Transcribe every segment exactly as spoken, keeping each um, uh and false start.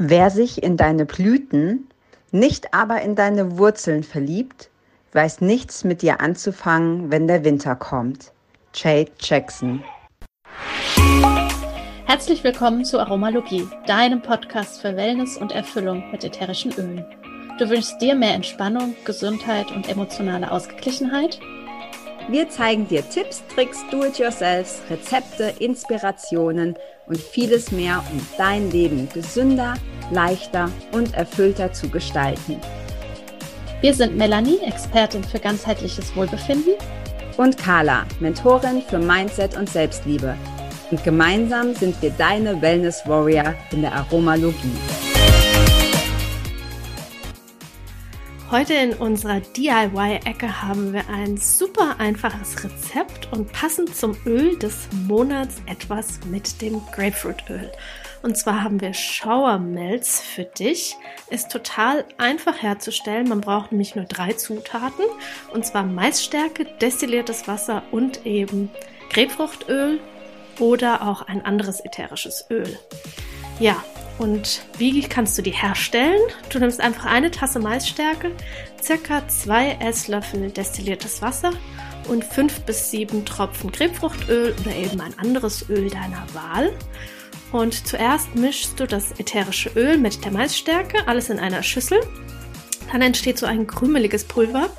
Wer sich in deine Blüten, nicht aber in deine Wurzeln verliebt, weiß nichts mit dir anzufangen, wenn der Winter kommt. Jade Jackson. Herzlich willkommen zu Aromalogie, deinem Podcast für Wellness und Erfüllung mit ätherischen Ölen. Du wünschst dir mehr Entspannung, Gesundheit und emotionale Ausgeglichenheit? Wir zeigen dir Tipps, Tricks, Do-it-yourselfs, Rezepte, Inspirationen und vieles mehr, um dein Leben gesünder, leichter und erfüllter zu gestalten. Wir sind Melanie, Expertin für ganzheitliches Wohlbefinden, und Carla, Mentorin für Mindset und Selbstliebe. Und gemeinsam sind wir deine Wellness-Warrior in der Aromalogie. Heute in unserer D I Y-Ecke haben wir ein super einfaches Rezept und passend zum Öl des Monats etwas mit dem Grapefruitöl. Und zwar haben wir Shower Melts für dich. Ist total einfach herzustellen. Man braucht nämlich nur drei Zutaten, und zwar Maisstärke, destilliertes Wasser und eben Grapefruchtöl oder auch ein anderes ätherisches Öl. Ja, und wie kannst du die herstellen? Du nimmst einfach eine Tasse Maisstärke, ca. zwei Esslöffel destilliertes Wasser und fünf bis sieben Tropfen Grapefruchtöl oder eben ein anderes Öl deiner Wahl. Und zuerst mischst du das ätherische Öl mit der Maisstärke, alles in einer Schüssel. Dann entsteht so ein krümeliges Pulver.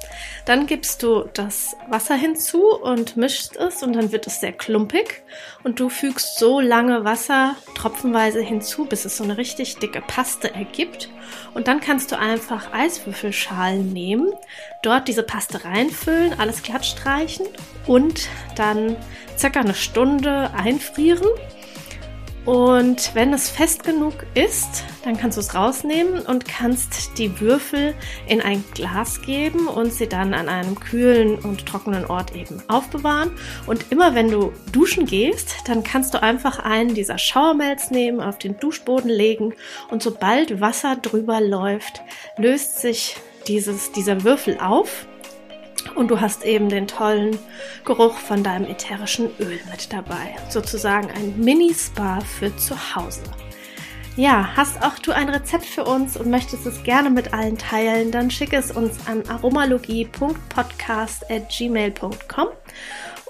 Dann gibst du das Wasser hinzu und mischst es, und dann wird es sehr klumpig. Und du fügst so lange Wasser tropfenweise hinzu, bis es so eine richtig dicke Paste ergibt. Und dann kannst du einfach Eiswürfelschalen nehmen, dort diese Paste reinfüllen, alles glatt streichen und dann circa eine Stunde einfrieren. Und wenn es fest genug ist, dann kannst du es rausnehmen und kannst die Würfel in ein Glas geben und sie dann an einem kühlen und trockenen Ort eben aufbewahren. Und immer wenn du duschen gehst, dann kannst du einfach einen dieser Shower Melts nehmen, auf den Duschboden legen, und sobald Wasser drüber läuft, löst sich dieses, dieser Würfel auf. Und du hast eben den tollen Geruch von deinem ätherischen Öl mit dabei. Sozusagen ein Mini-Spa für zu Hause. Ja, hast auch du ein Rezept für uns und möchtest es gerne mit allen teilen, dann schick es uns an aromalogie punkt podcast at gmail punkt com.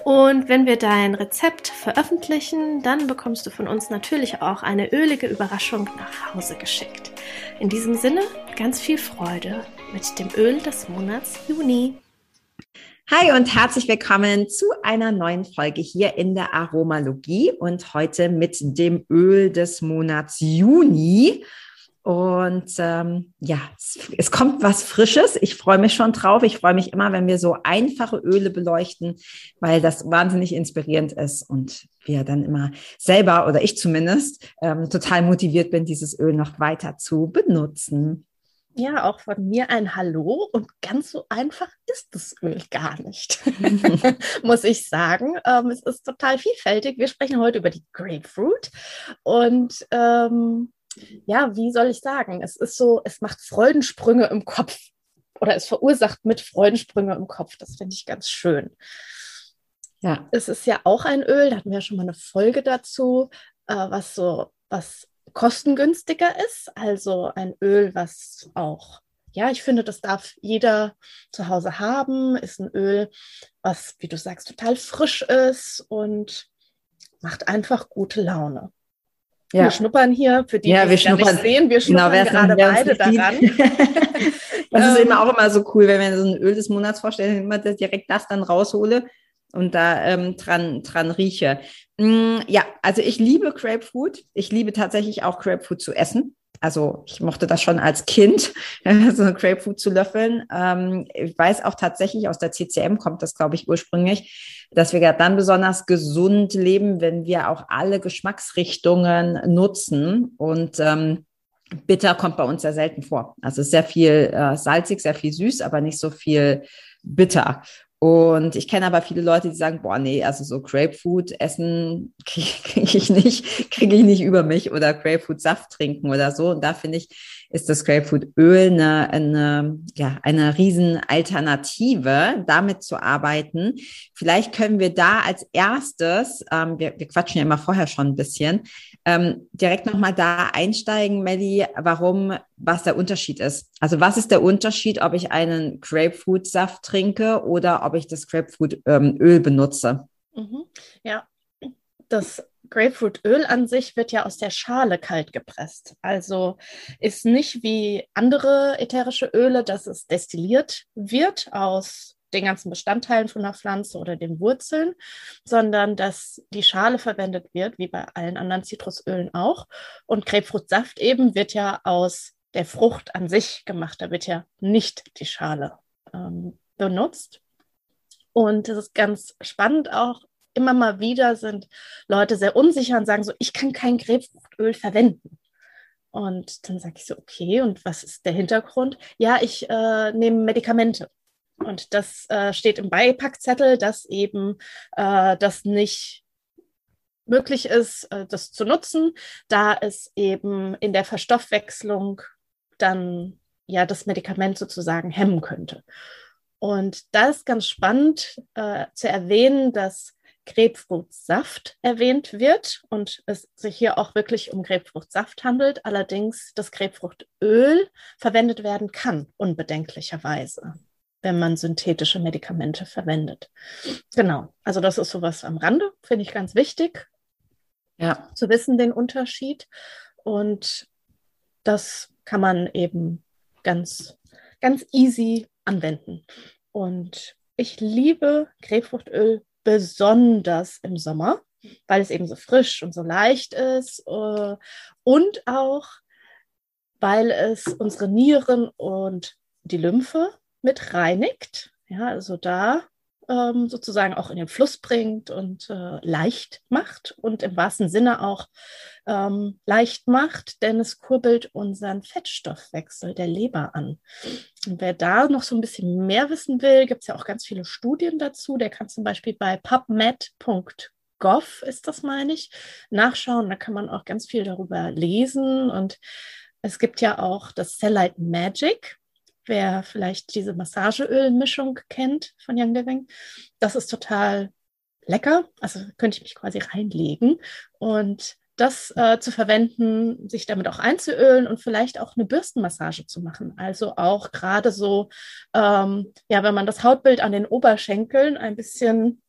Und wenn wir dein Rezept veröffentlichen, dann bekommst du von uns natürlich auch eine ölige Überraschung nach Hause geschickt. In diesem Sinne, ganz viel Freude mit dem Öl des Monats Juni. Hi und herzlich willkommen zu einer neuen Folge hier in der Aromalogie und heute mit dem Öl des Monats Juni. Und ähm, ja, es, es kommt was Frisches. Ich freue mich schon drauf. Ich freue mich immer, wenn wir so einfache Öle beleuchten, weil das wahnsinnig inspirierend ist und wir dann immer selber, oder ich zumindest, ähm, total motiviert bin, dieses Öl noch weiter zu benutzen. Ja, auch von mir ein Hallo, und ganz so einfach ist das Öl gar nicht, muss ich sagen. Ähm, es ist total vielfältig. Wir sprechen heute über die Grapefruit und ähm, ja, wie soll ich sagen, es ist so, es macht Freudensprünge im Kopf, oder es verursacht mit Freudensprünge im Kopf. Das finde ich ganz schön. Ja, es ist ja auch ein Öl, da hatten wir ja schon mal eine Folge dazu, äh, was so, was kostengünstiger ist, also ein Öl, was auch, ja, ich finde, das darf jeder zu Hause haben, ist ein Öl, was, wie du sagst, total frisch ist und macht einfach gute Laune. Ja. Wir schnuppern hier, für die, ja, die wir es gar nicht sehen, wir schnuppern genau, gerade beide daran. Das ist eben auch immer so cool, wenn wir so ein Öl des Monats vorstellen, immer direkt das dann raushole und da ähm, dran, dran rieche. Mm, ja, also ich liebe Grapefruit. Ich liebe tatsächlich auch Grapefruit zu essen. Also ich mochte das schon als Kind, so ein Grapefruit zu löffeln. Ähm, ich weiß auch tatsächlich, aus der C C M kommt das, glaube ich, ursprünglich, dass wir dann besonders gesund leben, wenn wir auch alle Geschmacksrichtungen nutzen. Und ähm, bitter kommt bei uns sehr selten vor. Also sehr viel äh, salzig, sehr viel süß, aber nicht so viel bitter. Und ich kenne aber viele Leute, die sagen, boah, nee, also so Grapefruit essen kriege krieg ich nicht, kriege ich nicht über mich, oder Grapefruit-Saft trinken oder so. Und da finde ich, ist das Grapefruitöl eine, eine, ja, eine riesen Alternative, damit zu arbeiten. Vielleicht können wir da als erstes, ähm, wir, wir quatschen ja immer vorher schon ein bisschen, ähm, direkt nochmal da einsteigen, Melli, warum, was der Unterschied ist. Also was ist der Unterschied, ob ich einen Grapefruitsaft trinke oder ob ich das Grapefruitöl ähm, benutze? Mhm. Ja, das Grapefruitöl an sich wird ja aus der Schale kalt gepresst. Also ist nicht wie andere ätherische Öle, dass es destilliert wird aus den ganzen Bestandteilen von der Pflanze oder den Wurzeln, sondern dass die Schale verwendet wird, wie bei allen anderen Zitrusölen auch. Und Grapefruitsaft eben wird ja aus der Frucht an sich gemacht. Da wird ja nicht die Schale ähm, benutzt. Und es ist ganz spannend auch, immer mal wieder sind Leute sehr unsicher und sagen so, ich kann kein Grapefruitöl verwenden. Und dann sage ich so, okay, und was ist der Hintergrund? Ja, ich äh, nehme Medikamente. Und das äh, steht im Beipackzettel, dass eben äh, das nicht möglich ist, äh, das zu nutzen, da es eben in der Verstoffwechslung dann ja das Medikament sozusagen hemmen könnte. Und da ist ganz spannend äh, zu erwähnen, dass Grapefruitsaft erwähnt wird und es sich hier auch wirklich um Grapefruitsaft handelt, allerdings das Grapefruitöl verwendet werden kann, unbedenklicherweise, wenn man synthetische Medikamente verwendet. Genau, also das ist sowas am Rande, finde ich ganz wichtig, ja, zu wissen, den Unterschied. Und das kann man eben ganz, ganz easy anwenden. Und ich liebe Grapefruitöl besonders im Sommer, weil es eben so frisch und so leicht ist äh, und auch, weil es unsere Nieren und die Lymphe mit reinigt, ja, also da ähm, sozusagen auch in den Fluss bringt und äh, leicht macht und im wahrsten Sinne auch ähm, leicht macht, denn es kurbelt unseren Fettstoffwechsel der Leber an. Und wer da noch so ein bisschen mehr wissen will, gibt es ja auch ganz viele Studien dazu, der kann zum Beispiel bei pubmed Punkt gov, ist das meine ich, nachschauen, da kann man auch ganz viel darüber lesen. Und es gibt ja auch das Cel-Lite Magic, wer vielleicht diese Massageölmischung kennt von Young Living, das ist total lecker. Also könnte ich mich quasi reinlegen. Und das äh, zu verwenden, sich damit auch einzuölen und vielleicht auch eine Bürstenmassage zu machen. Also auch gerade so, ähm, ja, wenn man das Hautbild an den Oberschenkeln ein bisschen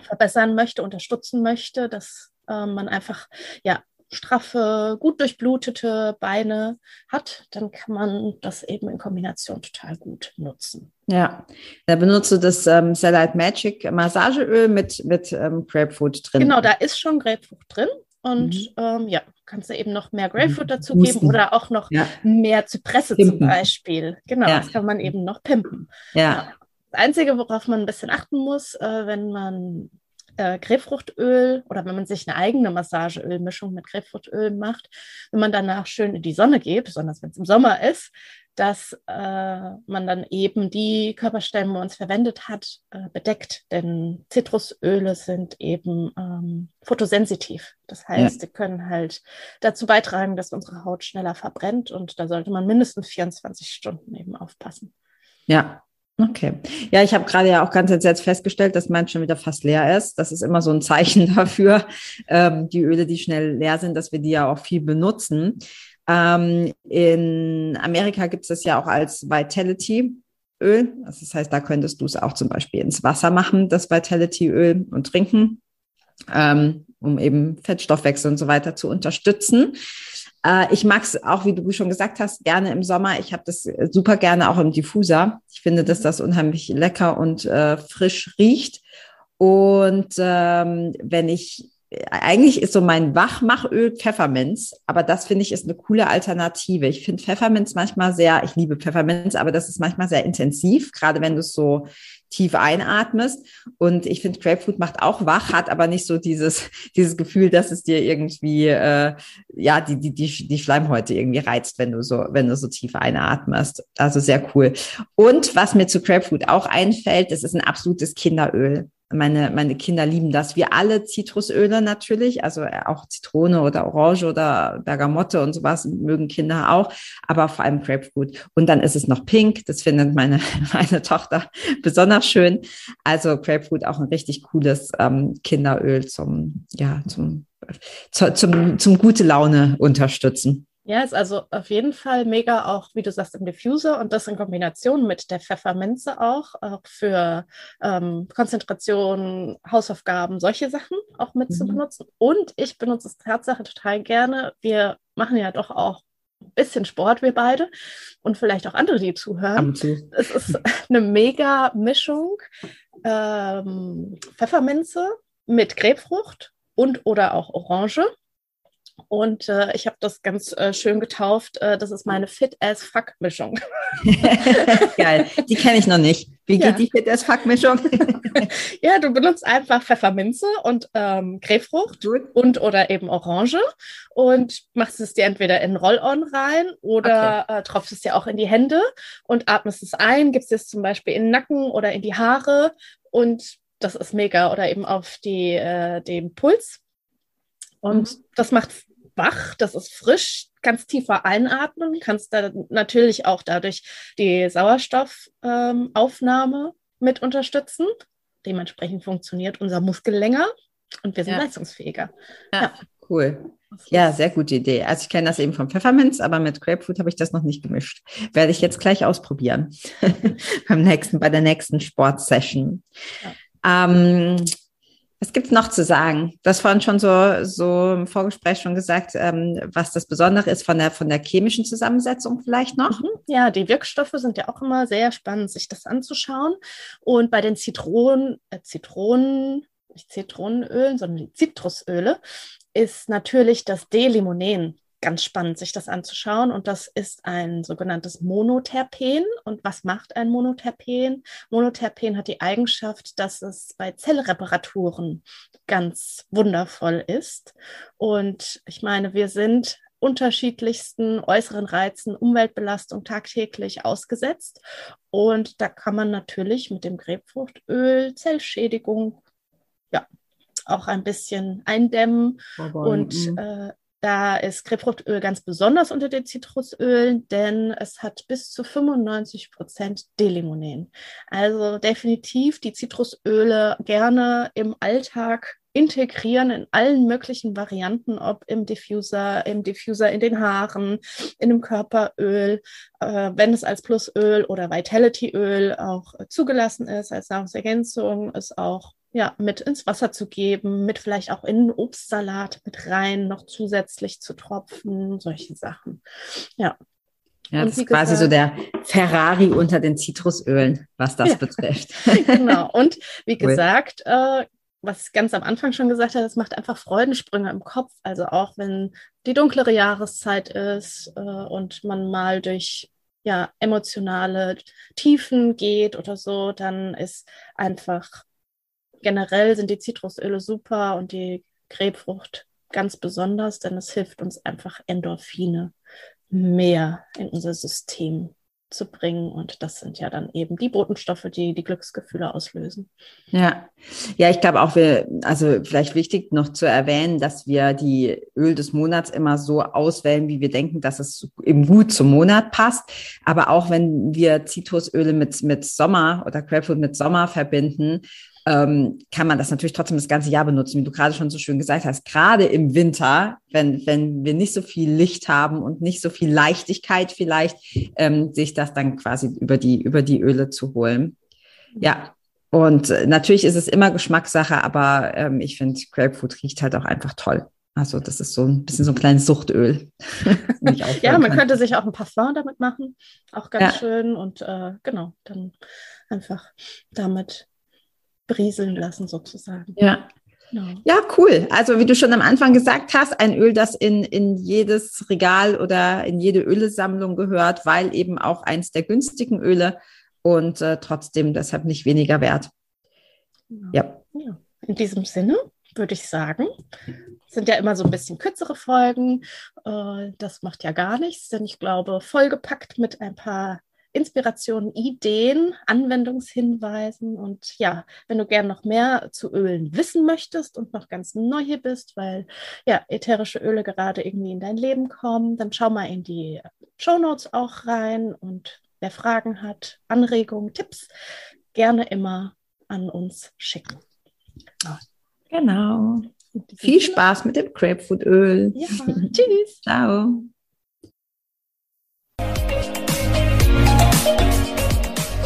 verbessern möchte, unterstützen möchte, dass äh, man einfach, ja, straffe, gut durchblutete Beine hat, dann kann man das eben in Kombination total gut nutzen. Ja, da benutzt du das ähm, Cel-Lite Magic Massageöl mit, mit ähm, Grapefruit drin. Genau, da ist schon Grapefruit drin und mhm. ähm, ja, kannst du eben noch mehr Grapefruit dazu geben mhm. oder auch noch ja. mehr Zypresse pimpen. Zum Beispiel. Genau, ja. Das kann man eben noch pimpen. Ja. Das Einzige, worauf man ein bisschen achten muss, äh, wenn man Äh, Grapefruitöl oder wenn man sich eine eigene Massageölmischung mit Grapefruitöl macht, wenn man danach schön in die Sonne geht, besonders wenn es im Sommer ist, dass äh, man dann eben die Körperstellen, wo man es verwendet hat, äh, bedeckt. Denn Zitrusöle sind eben ähm, photosensitiv. Das heißt, ja. die können halt dazu beitragen, dass unsere Haut schneller verbrennt und da sollte man mindestens vierundzwanzig Stunden eben aufpassen. Ja. Okay. Ja, ich habe gerade ja auch ganz entsetzt festgestellt, dass mein schon wieder fast leer ist. Das ist immer so ein Zeichen dafür, ähm, die Öle, die schnell leer sind, dass wir die ja auch viel benutzen. Ähm, in Amerika gibt es das ja auch als Vitality-Öl. Also das heißt, da könntest du es auch zum Beispiel ins Wasser machen, das Vitality-Öl, und trinken, ähm, um eben Fettstoffwechsel und so weiter zu unterstützen. Ich mag es auch, wie du schon gesagt hast, gerne im Sommer. Ich habe das super gerne auch im Diffuser. Ich finde, dass das unheimlich lecker und äh, frisch riecht. Und ähm, wenn ich eigentlich ist so mein Wachmachöl Pfefferminz, aber das finde ich ist eine coole Alternative. Ich finde Pfefferminz manchmal sehr, ich liebe Pfefferminz, aber das ist manchmal sehr intensiv, gerade wenn du es so tief einatmest. Und ich finde, Grapefruit macht auch wach, hat aber nicht so dieses dieses Gefühl, dass es dir irgendwie äh, ja die die die die Schleimhäute irgendwie reizt, wenn du so wenn du so tief einatmest. Also sehr cool. Und was mir zu Grapefruit auch einfällt, das ist ein absolutes Kinderöl. Meine meine Kinder lieben das. Wir alle Zitrusöle natürlich, also auch Zitrone oder Orange oder Bergamotte und sowas mögen Kinder auch, aber vor allem Grapefruit. Und dann ist es noch pink, das findet meine meine Tochter besonders schön. Also Grapefruit auch ein richtig cooles ähm, Kinderöl zum ja zum zu, zum zum gute Laune unterstützen. Ja, ist also auf jeden Fall mega auch, wie du sagst, im Diffuser und das in Kombination mit der Pfefferminze auch, auch für ähm, Konzentration, Hausaufgaben, solche Sachen auch mit mhm. zu benutzen. Und ich benutze es Tatsache total gerne. Wir machen ja doch auch ein bisschen Sport, wir beide und vielleicht auch andere, die zuhören. Es ist eine mega Mischung ähm, Pfefferminze mit Grapefrucht und oder auch Orange. Und äh, ich habe das ganz äh, schön getauft. Äh, das ist meine Fit-as-Fuck-Mischung. Geil, die kenne ich noch nicht. Wie ja. geht die Fit-as-Fuck-Mischung? Ja, du benutzt einfach Pfefferminze und ähm, Grapefrucht Good. und oder eben Orange und machst es dir entweder in Roll-On rein oder okay. äh, tropfst es dir auch in die Hände und atmest es ein, gibst es zum Beispiel in den Nacken oder in die Haare und das ist mega. Oder eben auf die, äh, den Puls. Und das macht wach, das ist frisch, kannst tiefer einatmen, kannst da natürlich auch dadurch die Sauerstoffaufnahme ähm, mit unterstützen. Dementsprechend funktioniert unser Muskel länger und wir sind ja. leistungsfähiger. Ja, ja. Cool. Ja, sehr gute Idee. Also ich kenne das eben von Pfefferminz, aber mit Grapefruit habe ich das noch nicht gemischt. Werde ich jetzt gleich ausprobieren beim nächsten, bei der nächsten Sportsession. Ja. Ähm, Was gibt's noch zu sagen? Du hast vorhin schon so, so im Vorgespräch schon gesagt, ähm, was das Besondere ist von der, von der chemischen Zusammensetzung vielleicht noch. Ja, die Wirkstoffe sind ja auch immer sehr spannend, sich das anzuschauen. Und bei den Zitronen, äh, Zitronen, nicht Zitronenölen, sondern die Zitrusöle, ist natürlich das D-Limonen ganz spannend, sich das anzuschauen. Und das ist ein sogenanntes Monoterpen. Und was macht ein Monoterpen? Monoterpen hat die Eigenschaft, dass es bei Zellreparaturen ganz wundervoll ist. Und ich meine, wir sind unterschiedlichsten äußeren Reizen, Umweltbelastung tagtäglich ausgesetzt. Und da kann man natürlich mit dem Grapefruchtöl Zellschädigung ja, auch ein bisschen eindämmen. Aber, und äh, da ist Grapefruchtöl ganz besonders unter den Zitrusölen, denn es hat bis zu fünfundneunzig Prozent D-Limonen. Also definitiv die Zitrusöle gerne im Alltag integrieren in allen möglichen Varianten, ob im Diffuser, im Diffuser in den Haaren, in dem Körperöl, äh, wenn es als Plusöl oder Vitalityöl auch zugelassen ist, als Nahrungsergänzung, ist auch ja, mit ins Wasser zu geben, mit vielleicht auch in einen Obstsalat mit rein, noch zusätzlich zu tropfen, solche Sachen. Ja, ja das ist quasi gesagt, so der Ferrari unter den Zitrusölen, was das ja. betrifft. Genau, und wie cool. gesagt, äh, was ich ganz am Anfang schon gesagt habe, es macht einfach Freudensprünge im Kopf. Also auch wenn die dunklere Jahreszeit ist äh, und man mal durch ja, emotionale Tiefen geht oder so, dann ist einfach generell sind die Zitrusöle super und die Grapefrucht ganz besonders, denn es hilft uns einfach, Endorphine mehr in unser System zu bringen. Und das sind ja dann eben die Botenstoffe, die die Glücksgefühle auslösen. Ja, ja, ich glaube auch, wir, also vielleicht wichtig noch zu erwähnen, dass wir die Öl des Monats immer so auswählen, wie wir denken, dass es eben gut zum Monat passt. Aber auch wenn wir Zitrusöle mit, mit Sommer oder Grapefruit mit Sommer verbinden, kann man das natürlich trotzdem das ganze Jahr benutzen, wie du gerade schon so schön gesagt hast. Gerade im Winter, wenn wenn wir nicht so viel Licht haben und nicht so viel Leichtigkeit vielleicht, ähm, sich das dann quasi über die über die Öle zu holen. Ja, und natürlich ist es immer Geschmackssache, aber ähm, ich finde, Grapefruit riecht halt auch einfach toll. Also das ist so ein bisschen so ein kleines Suchtöl. Ja, man kann. könnte sich auch ein Parfum damit machen, auch ganz ja. schön. Und äh, genau, dann einfach damit brieseln lassen sozusagen. Ja, Genau. Ja, cool. Also wie du schon am Anfang gesagt hast, ein Öl, das in, in jedes Regal oder in jede Ölesammlung gehört, weil eben auch eins der günstigen Öle und äh, trotzdem deshalb nicht weniger wert. Genau. Ja. Ja. In diesem Sinne würde ich sagen, sind ja immer so ein bisschen kürzere Folgen. Äh, das macht ja gar nichts, denn ich glaube, vollgepackt mit ein paar Inspirationen, Ideen, Anwendungshinweisen und ja, wenn du gerne noch mehr zu Ölen wissen möchtest und noch ganz neu hier bist, weil ja ätherische Öle gerade irgendwie in dein Leben kommen, dann schau mal in die Shownotes auch rein und wer Fragen hat, Anregungen, Tipps, gerne immer an uns schicken. Genau. Viel Spaß mit dem Grapefruitöl. Ja. Tschüss. Ciao.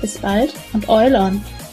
Bis bald und Oil on!